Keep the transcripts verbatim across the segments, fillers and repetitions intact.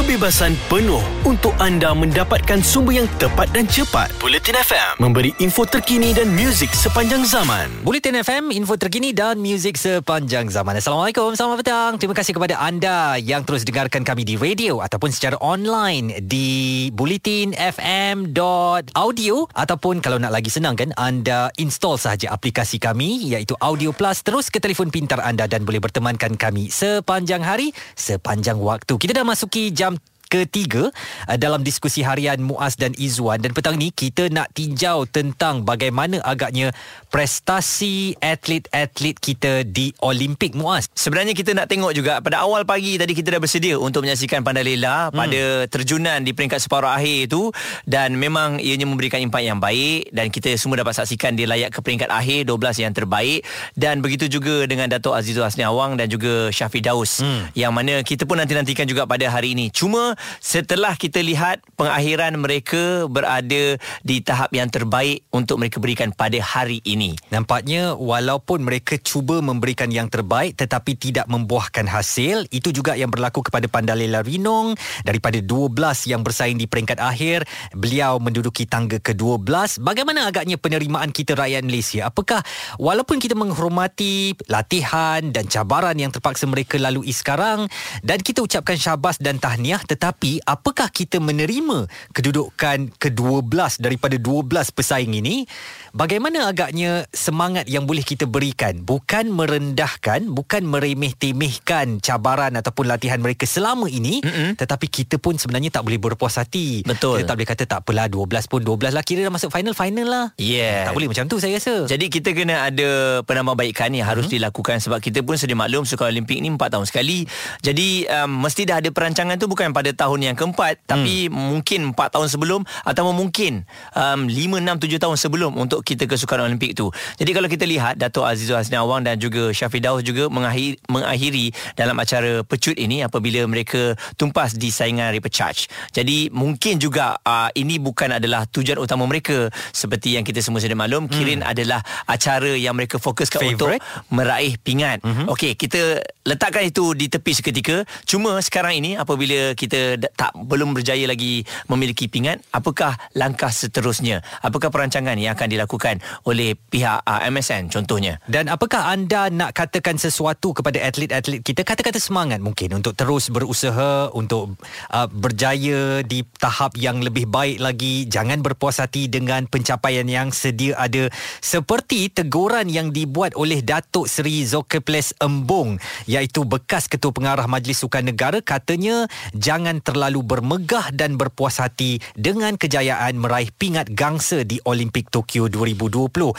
kebebasan penuh untuk anda mendapatkan sumber yang tepat dan cepat. Bulletin F M memberi info terkini dan muzik sepanjang zaman. Bulletin F M, info terkini dan muzik sepanjang zaman. Assalamualaikum, selamat petang. Terima kasih kepada anda yang terus dengarkan kami di radio ataupun secara online di bulletin f m dot audio ataupun kalau nak lagi senang kan, anda install sahaja aplikasi kami iaitu Audio Plus terus ke telefon pintar anda dan boleh bertemankan kami sepanjang hari, sepanjang waktu. Kita dah masuki jam ketiga dalam diskusi harian Muaz dan Izwan, dan petang ni kita nak tinjau tentang bagaimana agaknya prestasi atlet-atlet kita di Olimpik. Muaz, sebenarnya kita nak tengok juga pada awal pagi tadi kita dah bersedia untuk menyaksikan Pandelela hmm. pada terjunan di peringkat separuh akhir itu, dan memang ianya memberikan impak yang baik dan kita semua dapat saksikan dia layak ke peringkat akhir dua belas yang terbaik. Dan begitu juga dengan Dato' Azizulhasni Awang dan juga Syafiq Daus hmm. yang mana kita pun nanti-nantikan juga pada hari ini. Cuma setelah kita lihat pengakhiran mereka berada di tahap yang terbaik untuk mereka berikan pada hari ini. Nampaknya walaupun mereka cuba memberikan yang terbaik tetapi tidak membuahkan hasil, itu juga yang berlaku kepada Pandelela Rinong. Daripada dua belas yang bersaing di peringkat akhir, beliau menduduki tangga ke dua belas. Bagaimana agaknya penerimaan kita rakyat Malaysia? Apakah walaupun kita menghormati latihan dan cabaran yang terpaksa mereka lalui sekarang dan kita ucapkan syabas dan tahniah, tetapi Tapi apakah kita menerima kedudukan ke dua belas daripada dua belas pesaing ini? Bagaimana agaknya semangat yang boleh kita berikan? Bukan merendahkan, bukan meremeh-temehkan cabaran ataupun latihan mereka selama ini. Mm-mm. Tetapi kita pun sebenarnya tak boleh berpuas hati. Betul. Kita tak boleh kata tak apalah dua belas pun dua belas lah, kira dah masuk final, final lah. Yeah. Tak boleh macam tu saya rasa. Jadi kita kena ada penambahbaikan yang harus mm-hmm. dilakukan. Sebab kita pun sedia maklum Sukan Olimpik ni empat tahun sekali. Jadi um, mesti dah ada perancangan tu bukan pada tahun yang keempat, tapi hmm. mungkin empat tahun sebelum atau mungkin um, lima, enam, tujuh tahun sebelum untuk kita ke Sukan Olimpik tu. Jadi kalau kita lihat Dato' Azizulhasni Awang dan juga Syafiq Daus juga mengakhiri, mengakhiri dalam acara pecut ini apabila mereka tumpas di saingan repechage. Jadi mungkin juga uh, ini bukan adalah tujuan utama mereka. Seperti yang kita semua sedia maklum, hmm. Kirin adalah acara yang mereka fokuskan Favorite. untuk meraih pingat. Mm-hmm. Okey, kita letakkan itu di tepi seketika. Cuma sekarang ini apabila kita tak belum berjaya lagi memiliki pingat, apakah langkah seterusnya? Apakah perancangan yang akan dilakukan oleh pihak uh, M S N contohnya? Dan apakah anda nak katakan sesuatu kepada atlet-atlet kita? Kata-kata semangat mungkin untuk terus berusaha untuk uh, berjaya di tahap yang lebih baik lagi. Jangan berpuas hati dengan pencapaian yang sedia ada, seperti teguran yang dibuat oleh Datuk Seri Zokoples Embong, iaitu bekas Ketua Pengarah Majlis Sukan Negara. Katanya jangan terlalu bermegah dan berpuas hati dengan kejayaan meraih pingat gangsa di Olimpik Tokyo dua ribu dua puluh.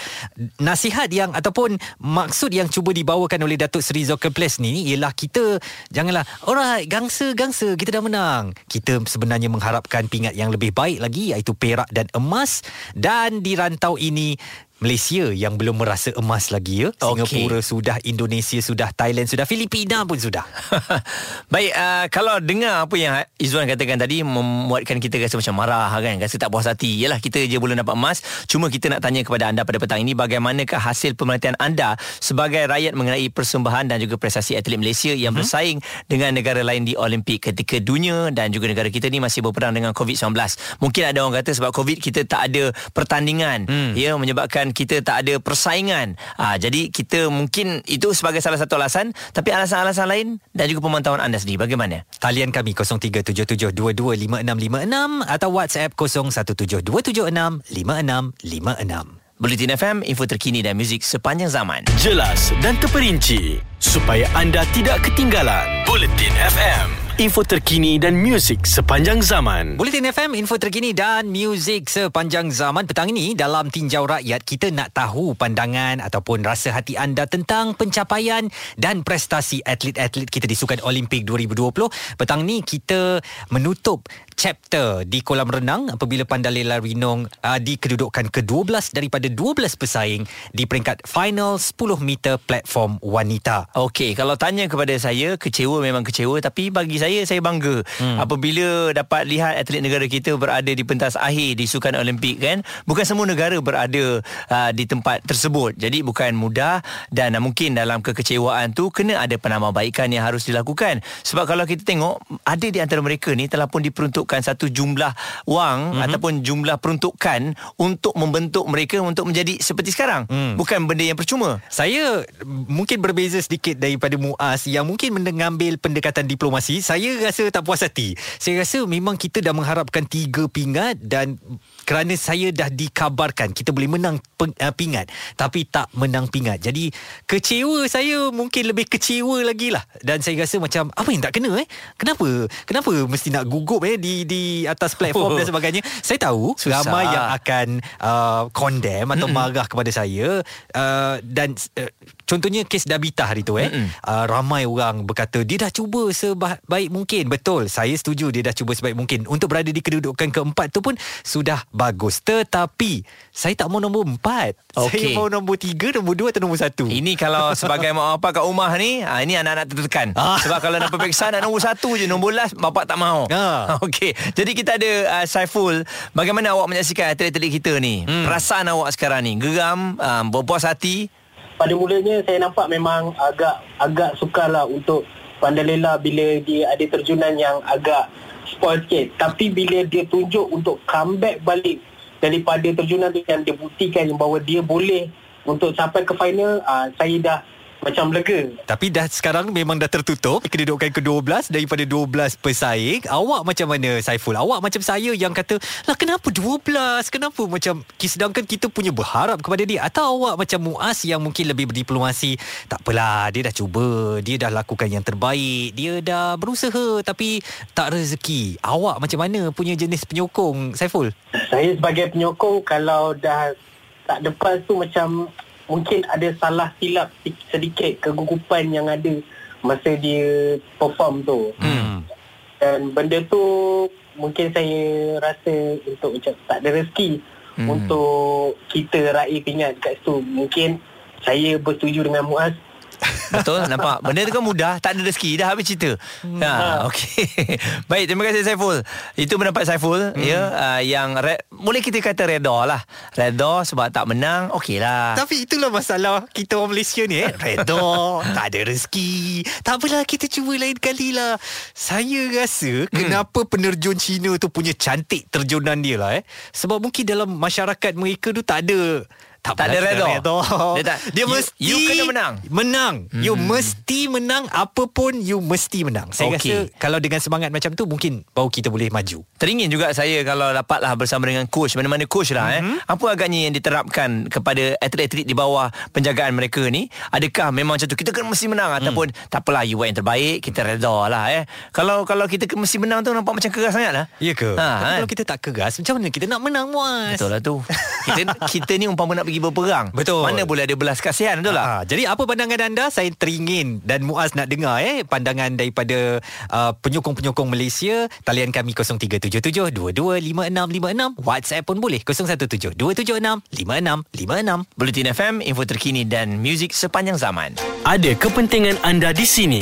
Nasihat yang ataupun maksud yang cuba dibawakan oleh Datuk Seri Zokoples ni ialah kita janganlah alright gangsa-gangsa kita dah menang. Kita sebenarnya mengharapkan pingat yang lebih baik lagi iaitu perak dan emas, dan di rantau ini Malaysia yang belum merasa emas lagi ya. Singapura okay. sudah, Indonesia sudah, Thailand sudah, Filipina pun sudah. Baik, uh, kalau dengar apa yang Izwan katakan tadi memuatkan kita rasa macam marah kan, rasa tak puas hati. Yalah, kita je belum dapat emas. Cuma kita nak tanya kepada anda pada petang ini, bagaimanakah hasil pemerhatian anda sebagai rakyat mengenai persembahan dan juga prestasi atlet Malaysia yang hmm? bersaing dengan negara lain di Olimpik, ketika dunia dan juga negara kita ni masih berperang dengan covid sembilan belas. Mungkin ada orang kata sebab COVID kita tak ada pertandingan, hmm. ya, menyebabkan kita tak ada persaingan. Ha, jadi kita mungkin itu sebagai salah satu alasan, tapi alasan-alasan lain dan juga pemantauan anda sendiri bagaimana? Talian kami kosong tiga tujuh tujuh dua dua lima enam lima enam atau WhatsApp kosong satu tujuh dua tujuh enam lima enam lima enam. Bulletin F M, info terkini dan muzik sepanjang zaman. Jelas dan terperinci supaya anda tidak ketinggalan. Bulletin F M, info terkini dan muzik sepanjang zaman. Bulletin F M, info terkini dan muzik sepanjang zaman. Petang ini dalam Tinjau Rakyat, kita nak tahu pandangan ataupun rasa hati anda tentang pencapaian dan prestasi atlet-atlet kita di Sukan Olimpik dua ribu dua puluh. Petang ni kita menutup chapter di kolam renang apabila Pandelela Rinong uh, di kedudukan ke dua belas daripada dua belas pesaing di peringkat final sepuluh meter platform wanita. Okey, kalau tanya kepada saya, kecewa memang kecewa, tapi bagi saya saya, saya bangga hmm. apabila dapat lihat atlet negara kita berada di pentas akhir di Sukan Olimpik kan. Bukan semua negara berada uh, di tempat tersebut. Jadi bukan mudah, dan uh, mungkin dalam kekecewaan tu kena ada penambahbaikan yang harus dilakukan. Sebab kalau kita tengok, ada di antara mereka ni telah pun diperuntukkan satu jumlah wang hmm. ataupun jumlah peruntukan untuk membentuk mereka untuk menjadi seperti sekarang. Hmm. Bukan benda yang percuma. Saya mungkin berbeza sedikit daripada Muaz yang mungkin mengambil pendekatan diplomasi. Saya rasa tak puas hati. Saya rasa memang kita dah mengharapkan tiga pingat, dan kerana saya dah dikabarkan kita boleh menang peng, uh, pingat, tapi tak menang pingat. Jadi kecewa saya, mungkin lebih kecewa lagi lah. Dan saya rasa macam apa yang tak kena eh? Kenapa? Kenapa mesti nak gugup eh di di atas platform oh. dan sebagainya? Saya tahu susah. Ramai yang akan uh, condemn atau Mm-mm. marah kepada saya uh, dan uh, contohnya kes Dabita hari tu eh. Uh, ramai orang berkata dia dah cuba sebaik mungkin. Betul, saya setuju dia dah cuba sebaik mungkin. Untuk berada di kedudukan keempat tu pun sudah bagus. Tetapi saya tak mau nombor empat. Okay. Saya mau nombor tiga, nombor dua atau nombor satu. Ini kalau sebagai mak bapak kat rumah ni, ha, ini anak-anak tertekan. Ah. Sebab kalau nak pepeksa nak nombor satu je, nombor last bapak tak mahu. Ah. Okey. Jadi kita ada uh, Saiful. Bagaimana awak menyaksikan atlet-atlet kita ni? Hmm. Perasaan awak sekarang ni? Geram, um, berpuas hati? Pada mulanya saya nampak memang agak agak sukarlah untuk Pandelela bila dia ada terjunan yang agak spoil sikit. Tapi bila dia tunjuk untuk comeback balik daripada terjunan tu, yang dia buktikan bahawa dia boleh untuk sampai ke final, aa, saya dah macam lega. Tapi dah sekarang memang dah tertutup kedudukan ke dua belas daripada dua belas pesaing. Awak macam mana Saiful? Awak macam saya yang kata, lah kenapa dua belas? Kenapa macam, sedangkan kita punya berharap kepada dia? Atau awak macam Muaz yang mungkin lebih berdiplomasi? Tak apalah, dia dah cuba, dia dah lakukan yang terbaik, dia dah berusaha tapi tak rezeki. Awak macam mana punya jenis penyokong Saiful? Saya sebagai penyokong, kalau dah tak depan tu macam mungkin ada salah silap sedikit, kegugupan yang ada masa dia perform tu. Hmm. Dan benda tu mungkin saya rasa untuk macam tak ada rezeki hmm. untuk kita raih pingat dekat situ. Mungkin saya bersetuju dengan Muaz. Betul, nampak. Benda tu kan mudah, tak ada rezeki, dah habis cerita. Hmm. Ha, okey. Baik, terima kasih Saiful. Itu pendapat Saiful hmm. ya, uh, yang re- boleh kita kata reda lah. Reda sebab tak menang, okeylah. Tapi itulah masalah kita orang Malaysia ni eh. Reda, tak ada rezeki. Tak apalah, kita cuba lain kali lah. Saya rasa hmm. kenapa penerjun Cina tu punya cantik terjunan dia lah eh. Sebab mungkin dalam masyarakat mereka tu tak ada Tak, tak ada redor. redor. Dia, tak, dia you, mesti you kena menang. Menang. Hmm. You mesti menang, apa pun you mesti menang. Saya okay. rasa kalau dengan semangat macam tu mungkin baru kita boleh maju. Teringin juga saya kalau dapatlah bersama dengan coach, mana-mana coach lah mm-hmm. eh. Apa agaknya yang diterapkan kepada atlet-atlet di bawah penjagaan mereka ni? Adakah memang macam tu, kita kena mesti menang mm. ataupun tak apalah, you buat yang terbaik, kita redor lah eh. Kalau kalau kita mesti menang tu nampak macam keras sangat lah. Ya ke? Ha, tapi eh? Kalau kita tak keras, macam mana kita nak menang, Muaz? Betul lah tu. Kita, kita ni umpama nak pergi berperang. Betul. Mana boleh ada belas kasihan tu lah. Jadi apa pandangan anda? Saya teringin dan Muaz nak dengar eh pandangan daripada uh, penyokong-penyokong Malaysia. Talian kami kosong tiga tujuh tujuh dua dua lima enam lima enam. WhatsApp pun boleh kosong satu tujuh dua tujuh enam lima enam lima enam. Bulletin F M, info terkini dan muzik sepanjang zaman. Ada kepentingan anda di sini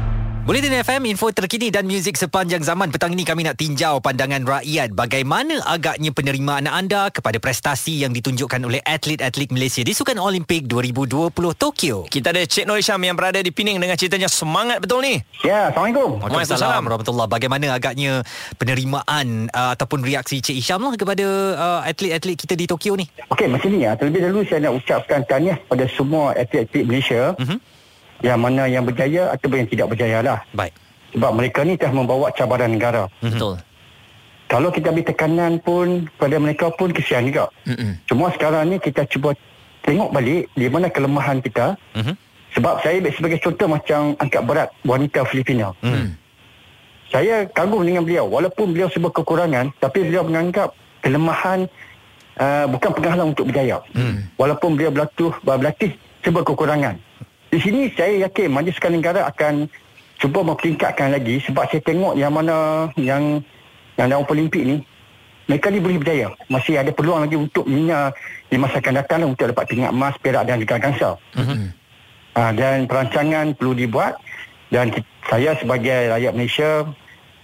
Bulletin F M, info terkini dan muzik sepanjang zaman. Petang ini kami nak tinjau pandangan rakyat. Bagaimana agaknya penerimaan anda kepada prestasi yang ditunjukkan oleh atlet-atlet Malaysia di Sukan Olimpik dua ribu dua puluh Tokyo. Kita ada Cik Nur Isham yang berada di Pening dengan ceritanya semangat betul ni. Ya, Assalamualaikum. Waalaikumsalam warahmatullahi. Bagaimana agaknya penerimaan uh, ataupun reaksi Cik Isham lah kepada uh, atlet-atlet kita di Tokyo ni? Okey, macam ni ya. Terlebih dahulu saya nak ucapkan tahniah kepada semua atlet-atlet Malaysia. Mhm. Yang mana yang berjaya atau yang tidak berjaya lah. Baik. Sebab mereka ni telah membawa cabaran negara. Betul. Kalau kita ambil tekanan pun pada mereka pun kesian juga. Mm-hmm. Cuma sekarang ni kita cuba tengok balik di mana kelemahan kita. Mm-hmm. Sebab saya sebagai contoh macam angkat berat wanita Filipina. Mm. Saya kagum dengan beliau. Walaupun beliau sebuah kekurangan, tapi beliau menganggap kelemahan uh, bukan penghalang untuk berjaya. Mm. Walaupun beliau berlatih, berlatih sebuah kekurangan. Di sini saya yakin Majlis Sukan Negara akan cuba memperingkatkan lagi, sebab saya tengok yang mana yang yang dalam Olimpik ni mereka ni boleh berjaya. Masih ada peluang lagi untuk minyak di masa akan datang untuk dapat pingat emas, perak dan juga kangsar. Mm-hmm. Ha, dan perancangan perlu dibuat, dan kita, saya sebagai rakyat Malaysia,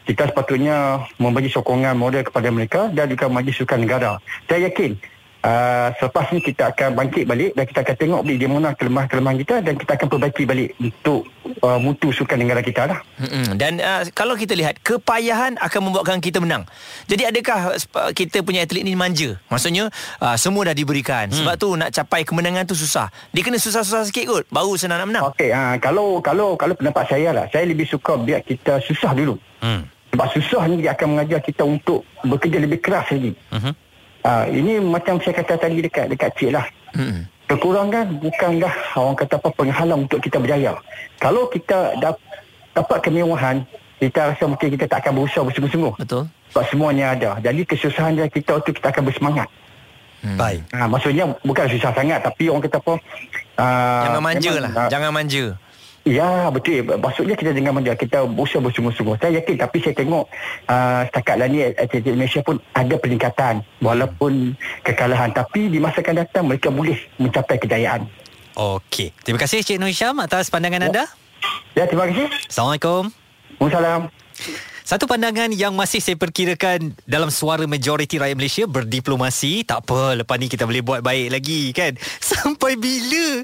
kita sepatutnya memberi sokongan moral kepada mereka dan juga Majlis Sukan Negara. Saya yakin uh, selepas ni kita akan bangkit balik dan kita akan tengok balik di mana kelemahan-kelemahan kita dan kita akan perbaiki balik untuk uh, mutu sukan negara kita lah. Mm-hmm. Dan uh, kalau kita lihat, kepayahan akan membuatkan kita menang. Jadi adakah kita punya atlet ni manja? Maksudnya uh, semua dah diberikan. Mm. Sebab tu nak capai kemenangan tu susah. Dia kena susah-susah sikit kot, baru senang nak menang. Okey, uh, kalau kalau kalau pendapat saya lah, saya lebih suka biar kita susah dulu. Mm. Sebab susah ni dia akan mengajar kita untuk bekerja lebih keras lagi. Uh-huh. Ha, ini macam saya kata tadi dekat dekat cik lah. Uh-huh. Kekurangan bukanlah orang kata apa penghalang untuk kita berjaya. Kalau kita dap, dapat kemewahan, kita rasa mungkin kita tak akan berusaha bersungguh-sungguh. Betul. Sebab semuanya ada. Jadi kesusahan kita tu kita akan bersemangat. Hmm. Baik. Ha, maksudnya bukan susah sangat, tapi orang kata apa? Uh, jangan manja memang, lah. Uh, jangan manja. Ya, betul. Maksudnya kita dengan manja, kita berusaha bersungguh-sungguh. Saya yakin, tapi saya tengok uh, setakat lah ni atlet Malaysia pun ada peningkatan walaupun kekalahan. Tapi di masa akan datang mereka boleh mencapai kejayaan. Okey. Terima kasih Cik Nur Hisham atas pandangan ya. anda. Ya, terima kasih. Assalamualaikum. Waalaikumsalam. Satu pandangan yang masih saya perkirakan dalam suara majoriti rakyat Malaysia, berdiplomasi. Tak apa, lepas ni kita boleh buat baik lagi, kan? Sampai bila?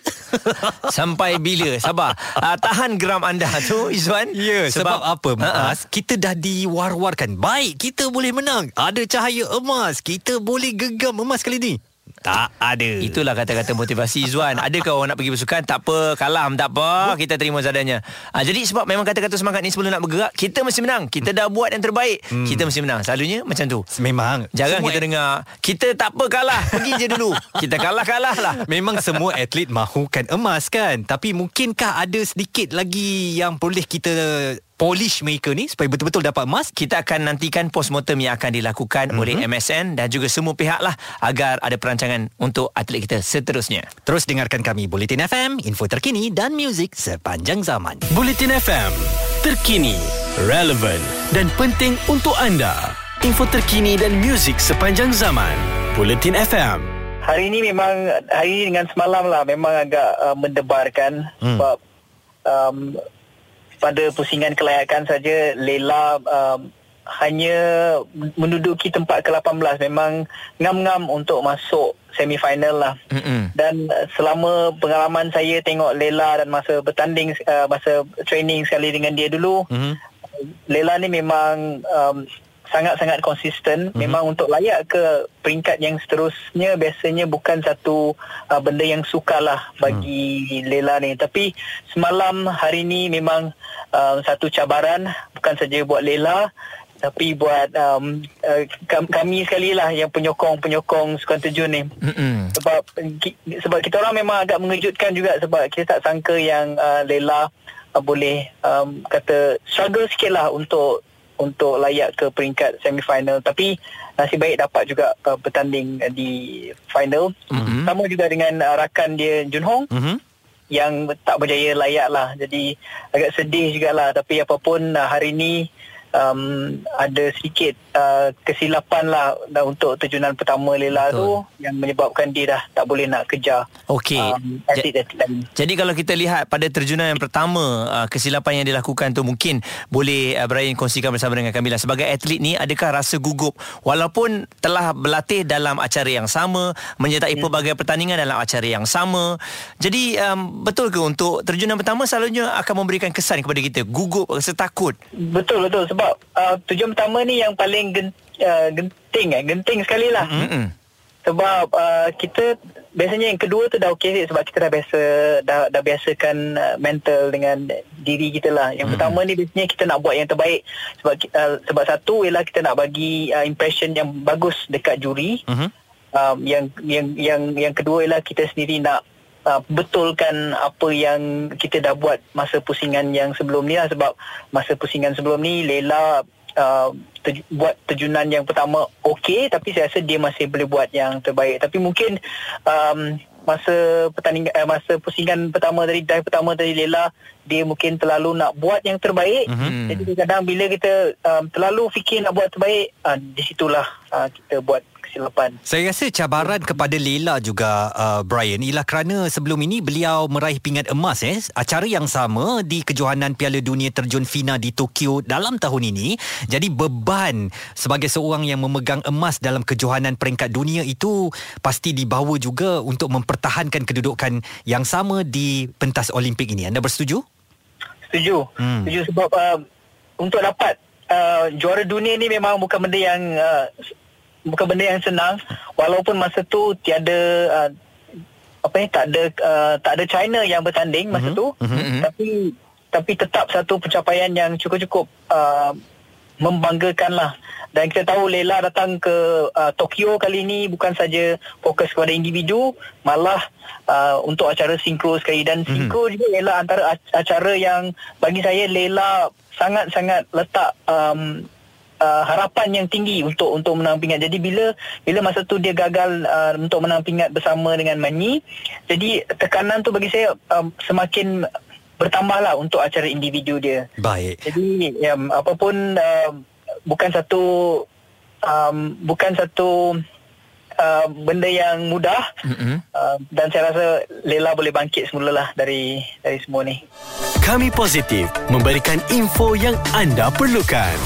Sampai bila? Sabar. Uh, tahan geram anda tu, Izwan. Ya, yeah, sebab, sebab apa, Muaz? Uh-uh. Kita dah diwar-warkan. Baik, kita boleh menang. Ada cahaya emas. Kita boleh genggam emas kali ni. Tak ada. Itulah kata-kata motivasi Izwan. Adakah orang nak pergi bersukan? Tak apa, kalam tak apa, kita terima seadanya. ha, Jadi sebab memang kata-kata semangat ni, sebelum nak bergerak, kita mesti menang. Kita dah buat yang terbaik, hmm. kita mesti menang. Selalunya macam tu. Memang jarang semua kita at- dengar kita tak apa kalah, pergi je dulu. Kita kalah-kalah lah. Memang semua atlet mahukan emas, kan? Tapi mungkinkah ada sedikit lagi yang boleh kita polish mereka ni supaya betul-betul dapat emas? Kita akan nantikan postmortem yang akan dilakukan mm-hmm. oleh M S N dan juga semua pihak lah, agar ada perancangan untuk atlet kita seterusnya. Terus dengarkan kami, Bulletin F M, info terkini dan muzik sepanjang zaman. Bulletin F M, terkini, relevan dan penting untuk anda. Info terkini dan muzik sepanjang zaman, Bulletin F M. Hari ini memang, hari ini dengan semalam lah, memang agak uh, mendebarkan mm. sebab um, pada pusingan kelayakan saja, Lela um, hanya menduduki tempat ke lapan belas. Memang ngam-ngam untuk masuk semifinal lah. Mm-mm. Dan selama pengalaman saya tengok Lela dan masa bertanding, uh, masa training sekali dengan dia dulu, mm-hmm. Lela ni memang um, sangat-sangat konsisten. Mm-hmm. Memang untuk layak ke peringkat yang seterusnya, biasanya bukan satu uh, benda yang sukarlah bagi mm. Lela ni. Tapi semalam, hari ni memang Uh, satu cabaran, bukan saja buat Lela, tapi buat um, uh, kami sekali lah yang penyokong-penyokong sukan terjun ni. Mm-hmm. Sebab ki, sebab kita orang memang agak mengejutkan juga, sebab kita tak sangka yang uh, Lela uh, boleh um, kata struggle sikit lah untuk untuk layak ke peringkat semifinal. Tapi nasib baik dapat juga uh, bertanding uh, di final. Mm-hmm. Sama juga dengan uh, rakan dia Jun Hong. Mm-hmm. Yang tak berjaya layak lah. Jadi agak sedih jugalah. Tapi apapun hari ni um, ada sedikit uh, kesilapan lah untuk terjunan pertama Lela tu, yang menyebabkan dia dah tak boleh nak kejar. Okey. Um, ja- jadi kalau kita lihat pada terjunan yang pertama, uh, kesilapan yang dilakukan tu, mungkin boleh uh, Brian kongsikan bersama dengan kami lah. Sebagai atlet ni, adakah rasa gugup walaupun telah berlatih dalam acara yang sama, menyertai hmm. pelbagai pertandingan dalam acara yang sama? Jadi um, betul ke untuk terjunan pertama selalunya akan memberikan kesan kepada kita gugup, rasa takut? Betul, betul. Sebab uh, terjun pertama ni yang paling gen, uh, genting eh. Genting sekali lah. Mm-hmm. Sebab uh, kita biasanya yang kedua tu dah okey, sebab kita dah biasa dah, dah biasakan uh, mental dengan diri kita lah. Yang mm-hmm. pertama ni biasanya kita nak buat yang terbaik. Sebab uh, sebab satu ialah kita nak bagi uh, impression yang bagus dekat juri. Mm-hmm. Um, yang yang yang yang kedua ialah kita sendiri nak Uh, betulkan apa yang kita dah buat masa pusingan yang sebelum ni lah. Sebab masa pusingan sebelum ni Lela uh, terj- buat terjunan yang pertama okey, tapi saya rasa dia masih boleh buat yang terbaik. Tapi mungkin um, masa pertandingan, uh, masa pusingan pertama tadi, dive pertama tadi Lela dia mungkin terlalu nak buat yang terbaik. Mm-hmm. Jadi kadang bila kita um, terlalu fikir nak buat terbaik, uh, di situlah uh, kita buat kesilapan. Saya rasa cabaran kepada Lela juga, uh, Brian, ialah kerana sebelum ini beliau meraih pingat emas eh acara yang sama di kejohanan Piala Dunia Terjun FINA di Tokyo dalam tahun ini. Jadi beban sebagai seorang yang memegang emas dalam kejohanan peringkat dunia itu pasti dibawa juga untuk mempertahankan kedudukan yang sama di pentas Olimpik ini. Anda bersetuju? Setuju. Hmm. Setuju sebab uh, untuk dapat uh, juara dunia ni memang bukan benda yang uh, bukan benda yang senang, walaupun masa tu tiada uh, apa ni tak ada uh, tak ada China yang bertanding masa mm-hmm. tu mm-hmm. tapi tapi tetap satu pencapaian yang cukup-cukup uh, membanggakanlah. Dan kita tahu Lela datang ke uh, Tokyo kali ini bukan saja fokus kepada individu, malah uh, untuk acara sinkro sekali. Dan mm-hmm. sinkro juga Lela antara acara yang bagi saya Lela sangat-sangat letak um, Uh, harapan yang tinggi untuk untuk menang pingat. Jadi bila bila masa tu dia gagal uh, untuk menang pingat bersama dengan Manny, jadi tekanan tu bagi saya um, semakin bertambahlah untuk acara individu dia. Baik. Jadi um, apapun uh, bukan satu um, bukan satu uh, benda yang mudah. Mm-hmm. Uh, dan saya rasa Lela boleh bangkit semulalah dari dari semua ni. Kami Positif memberikan info yang anda perlukan.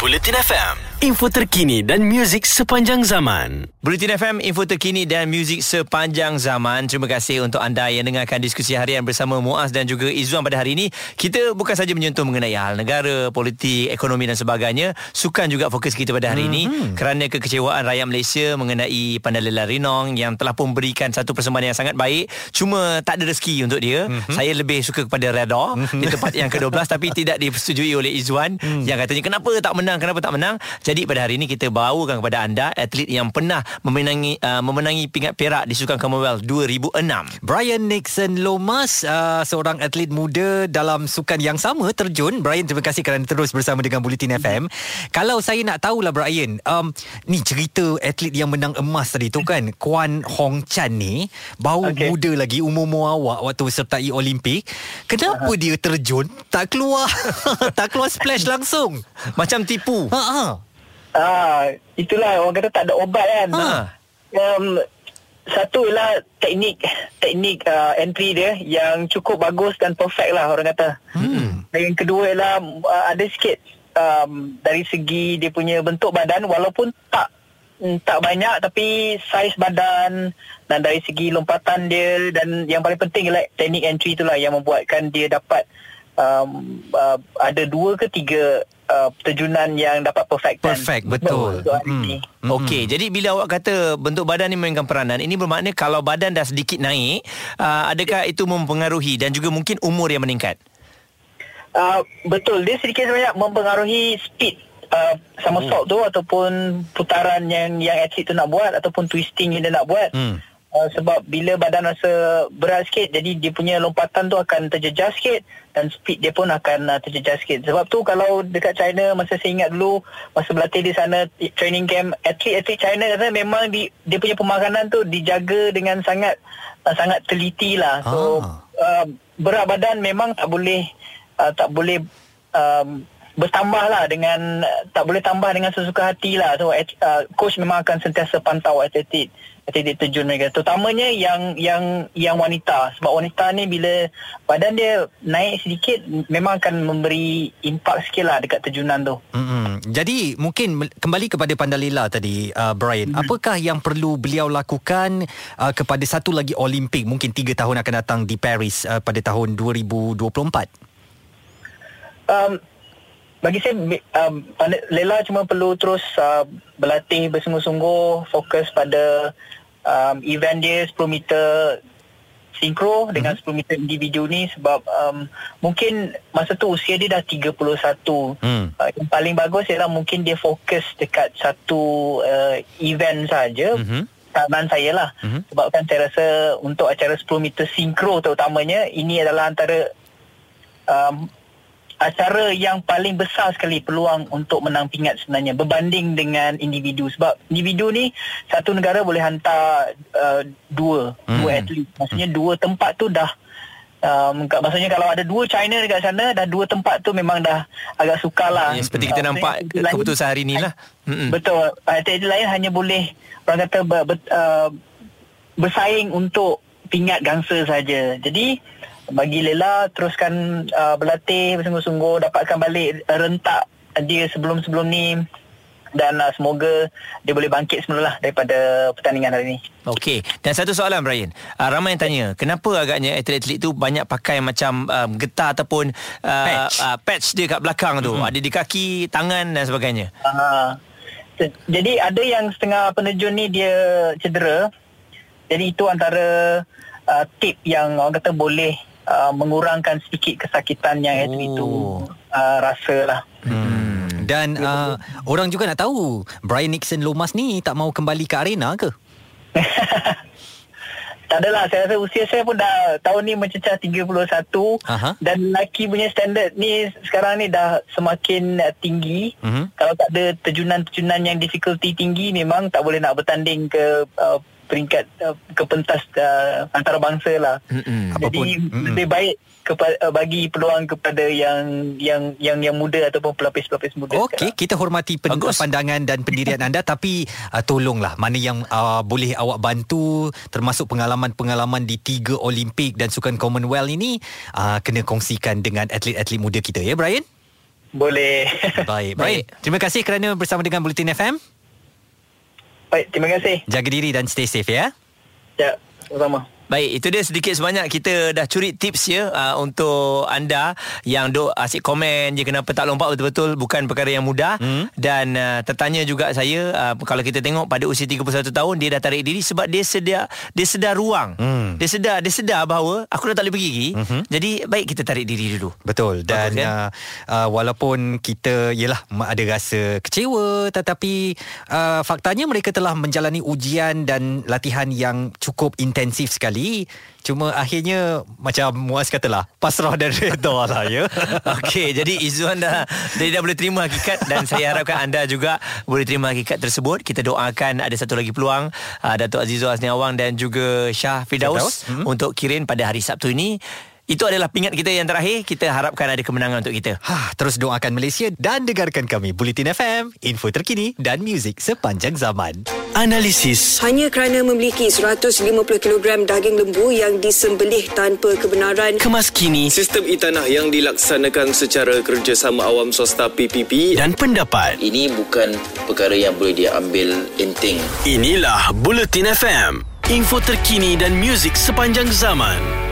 Bulletin F M, info terkini dan muzik sepanjang zaman. Bulletin F M, info terkini dan muzik sepanjang zaman. Terima kasih untuk anda yang dengarkan diskusi harian bersama Muaz dan juga Izwan pada hari ini. Kita bukan saja menyentuh mengenai hal negara, politik, ekonomi dan sebagainya. Sukan juga fokus kita pada hari ini mm-hmm. kerana kekecewaan rakyat Malaysia mengenai Pandelela Rinong yang telah pun memberikan satu persembahan yang sangat baik. Cuma tak ada rezeki untuk dia. Mm-hmm. Saya lebih suka kepada Radar mm-hmm. di tempat yang kedua belas tapi tidak disetujui oleh Izwan mm. yang katanya kenapa tak menang Kenapa tak menang? Jadi pada hari ini kita bawakan kepada anda atlet yang pernah memenangi uh, memenangi pingat perak di Sukan Commonwealth dua ribu enam. Brian Nixon Lomas, uh, seorang atlet muda dalam sukan yang sama terjun. Brian, terima kasih kerana terus bersama dengan Bulletin F M. Mm-hmm. Kalau saya nak tahulah Brian, um, ni cerita atlet yang menang emas tadi tu kan, Quan Hongchan ni baru okay. muda lagi, umur-umur awak waktu sertai Olimpik. Kenapa uh-huh. dia terjun tak keluar tak keluar splash langsung? Macam tipe Pu. Ha ah. Ah, itulah orang kata tak ada obat kan. Ha. Um, satu ialah teknik teknik uh, entry dia yang cukup bagus dan perfect lah orang kata. Hmm. Dan yang kedua ialah uh, ada sikit um, dari segi dia punya bentuk badan, walaupun tak mm, tak banyak tapi saiz badan dan dari segi lompatan dia, dan yang paling penting ialah teknik entry itulah yang membuatkan dia dapat Um, uh, ada dua ke tiga uh, terjunan yang dapat perfect. Perfect, betul. Mm. Mm. Okey, jadi bila awak kata bentuk badan ni memainkan peranan, ini bermakna kalau badan dah sedikit naik, uh, adakah itu mempengaruhi dan juga mungkin umur yang meningkat? Uh, betul, dia sedikit sebanyak mempengaruhi speed uh, somersault oh. tu ataupun putaran yang yang atlet tu nak buat ataupun twisting yang dia nak buat. Mm. Uh, sebab bila badan rasa berat sikit, jadi dia punya lompatan tu akan terjejas sikit dan speed dia pun akan uh, terjejas sikit. Sebab tu kalau dekat China, masa saya ingat dulu masa berlatih di sana training camp, atlet-atlet China kata memang di, dia punya pemakanan tu dijaga dengan sangat uh, sangat teliti lah. So ah. uh, berat badan memang tak boleh uh, tak boleh um, bertambah lah dengan tak boleh tambah dengan sesuka hati lah. So uh, coach memang akan sentiasa pantau atlet-atlet atlet terjun mereka, terutamanya yang yang yang wanita, sebab wanita ni bila badan dia naik sedikit memang akan memberi impak sikit lah dekat terjunan tu. Mm-hmm. Jadi mungkin kembali kepada Pandelela tadi, uh, Brian, mm-hmm. apakah yang perlu beliau lakukan uh, kepada satu lagi Olimpik mungkin tiga tahun akan datang di Paris uh, pada tahun dua ribu dua puluh empat? Um, bagi saya um, Lela cuma perlu terus uh, berlatih bersungguh-sungguh, fokus pada Um, event dia sepuluh meter sinkro mm-hmm. dengan sepuluh meter individu ni, sebab um, mungkin masa tu usia dia dah tiga puluh satu. mm. uh, Yang paling bagus ialah mungkin dia fokus dekat satu uh, event saja. Mm-hmm. Saran saya lah, mm-hmm. sebab kan saya rasa untuk acara sepuluh meter sinkro terutamanya, ini adalah antara um, acara yang paling besar sekali peluang untuk menang pingat sebenarnya berbanding dengan individu, sebab individu ni satu negara boleh hantar uh, dua, hmm. dua atlet. Maksudnya dua tempat tu dah Um, maksudnya kalau ada dua China dekat sana dan dua tempat tu memang dah agak sukar lah. Ya, seperti kita uh, nampak keputusan hari ni lah. Mm-mm. Betul. Aktiviti lain hanya boleh orang kata ber, ber, uh, bersaing untuk pingat gangsa saja. Jadi bagi Lela teruskan uh, berlatih bersungguh-sungguh, dapatkan balik rentak dia sebelum-sebelum ni. Dan uh, semoga dia boleh bangkit semulalah daripada pertandingan hari ini. Okey. Dan satu soalan, Brian. Uh, ramai yang tanya, kenapa agaknya atlet-atlet tu banyak pakai macam um, getah ataupun uh, patch. Uh, patch dia kat belakang tu. Mm-hmm. Ada di kaki, tangan dan sebagainya. Uh, jadi ada yang setengah penerjun ni dia cedera. Jadi itu antara uh, tip yang orang kata boleh uh, mengurangkan sedikit kesakitan yang oh. atlet itu uh, rasalah. Hmm. Dan uh, orang juga nak tahu, Brian Nixon Lomas ni tak mau kembali ke arena ke? Tak adalah. Saya rasa usia saya pun dah tahun ni mencecah tiga puluh satu. Aha. Dan lelaki punya standard ni sekarang ni dah semakin uh, tinggi. Uh-huh. Kalau tak ada terjunan-terjunan yang difficulty tinggi, memang tak boleh nak bertanding ke uh, peringkat uh, ke pentas uh, antarabangsa lah. Mm-mm. Jadi Mm-mm. lebih baik kepa- uh, bagi peluang kepada yang yang yang yang muda ataupun pelapis-pelapis muda. Okey, kita hormati pen- pandangan dan pendirian anda. Tapi uh, tolonglah mana yang uh, boleh awak bantu, termasuk pengalaman-pengalaman di tiga Olimpik dan Sukan Commonwealth ini, uh, kena kongsikan dengan atlet-atlet muda kita, ya Brian? Boleh. Baik, Brian. Terima kasih kerana bersama dengan Bulletin F M. Baik, terima kasih. Jaga diri dan stay safe, ya. Ya, sama-sama. Baik, itu dia sedikit sebanyak kita dah curi tips ya uh, untuk anda yang duk asyik komen je kenapa tak lompat, betul-betul bukan perkara yang mudah. Hmm. Dan uh, tertanya juga saya uh, kalau kita tengok pada usia tiga puluh satu tahun dia dah tarik diri sebab dia sedar dia sedar ruang. Hmm. Dia sedar dia sedar bahawa aku dah tak boleh pergi lagi. Hmm. Jadi baik kita tarik diri dulu. Betul. Dan betul, kan? uh, uh, walaupun kita yalah ada rasa kecewa, tetapi uh, faktanya mereka telah menjalani ujian dan latihan yang cukup intensif sekali. Cuma akhirnya macam Muaz katalah, pasrah dan reda lah ya. Okey, jadi Izwan dah dia dah boleh terima hakikat dan saya harapkan anda juga boleh terima hakikat tersebut. Kita doakan ada satu lagi peluang uh, Datuk Azizulhasni Awang dan juga Syafiq Daus hmm. untuk kirin pada hari Sabtu ini. Itu adalah pingat kita yang terakhir. Kita harapkan ada kemenangan untuk kita. Ha, terus doakan Malaysia dan dengarkan kami. Bulletin F M, info terkini dan muzik sepanjang zaman. Analisis. Hanya kerana memiliki seratus lima puluh kilogram daging lembu yang disembelih tanpa kebenaran. Kemas kini. Sistem e-tanah yang dilaksanakan secara kerjasama awam swasta P P P. Dan pendapat. Ini bukan perkara yang boleh diambil enteng. Inilah Bulletin F M, info terkini dan muzik sepanjang zaman.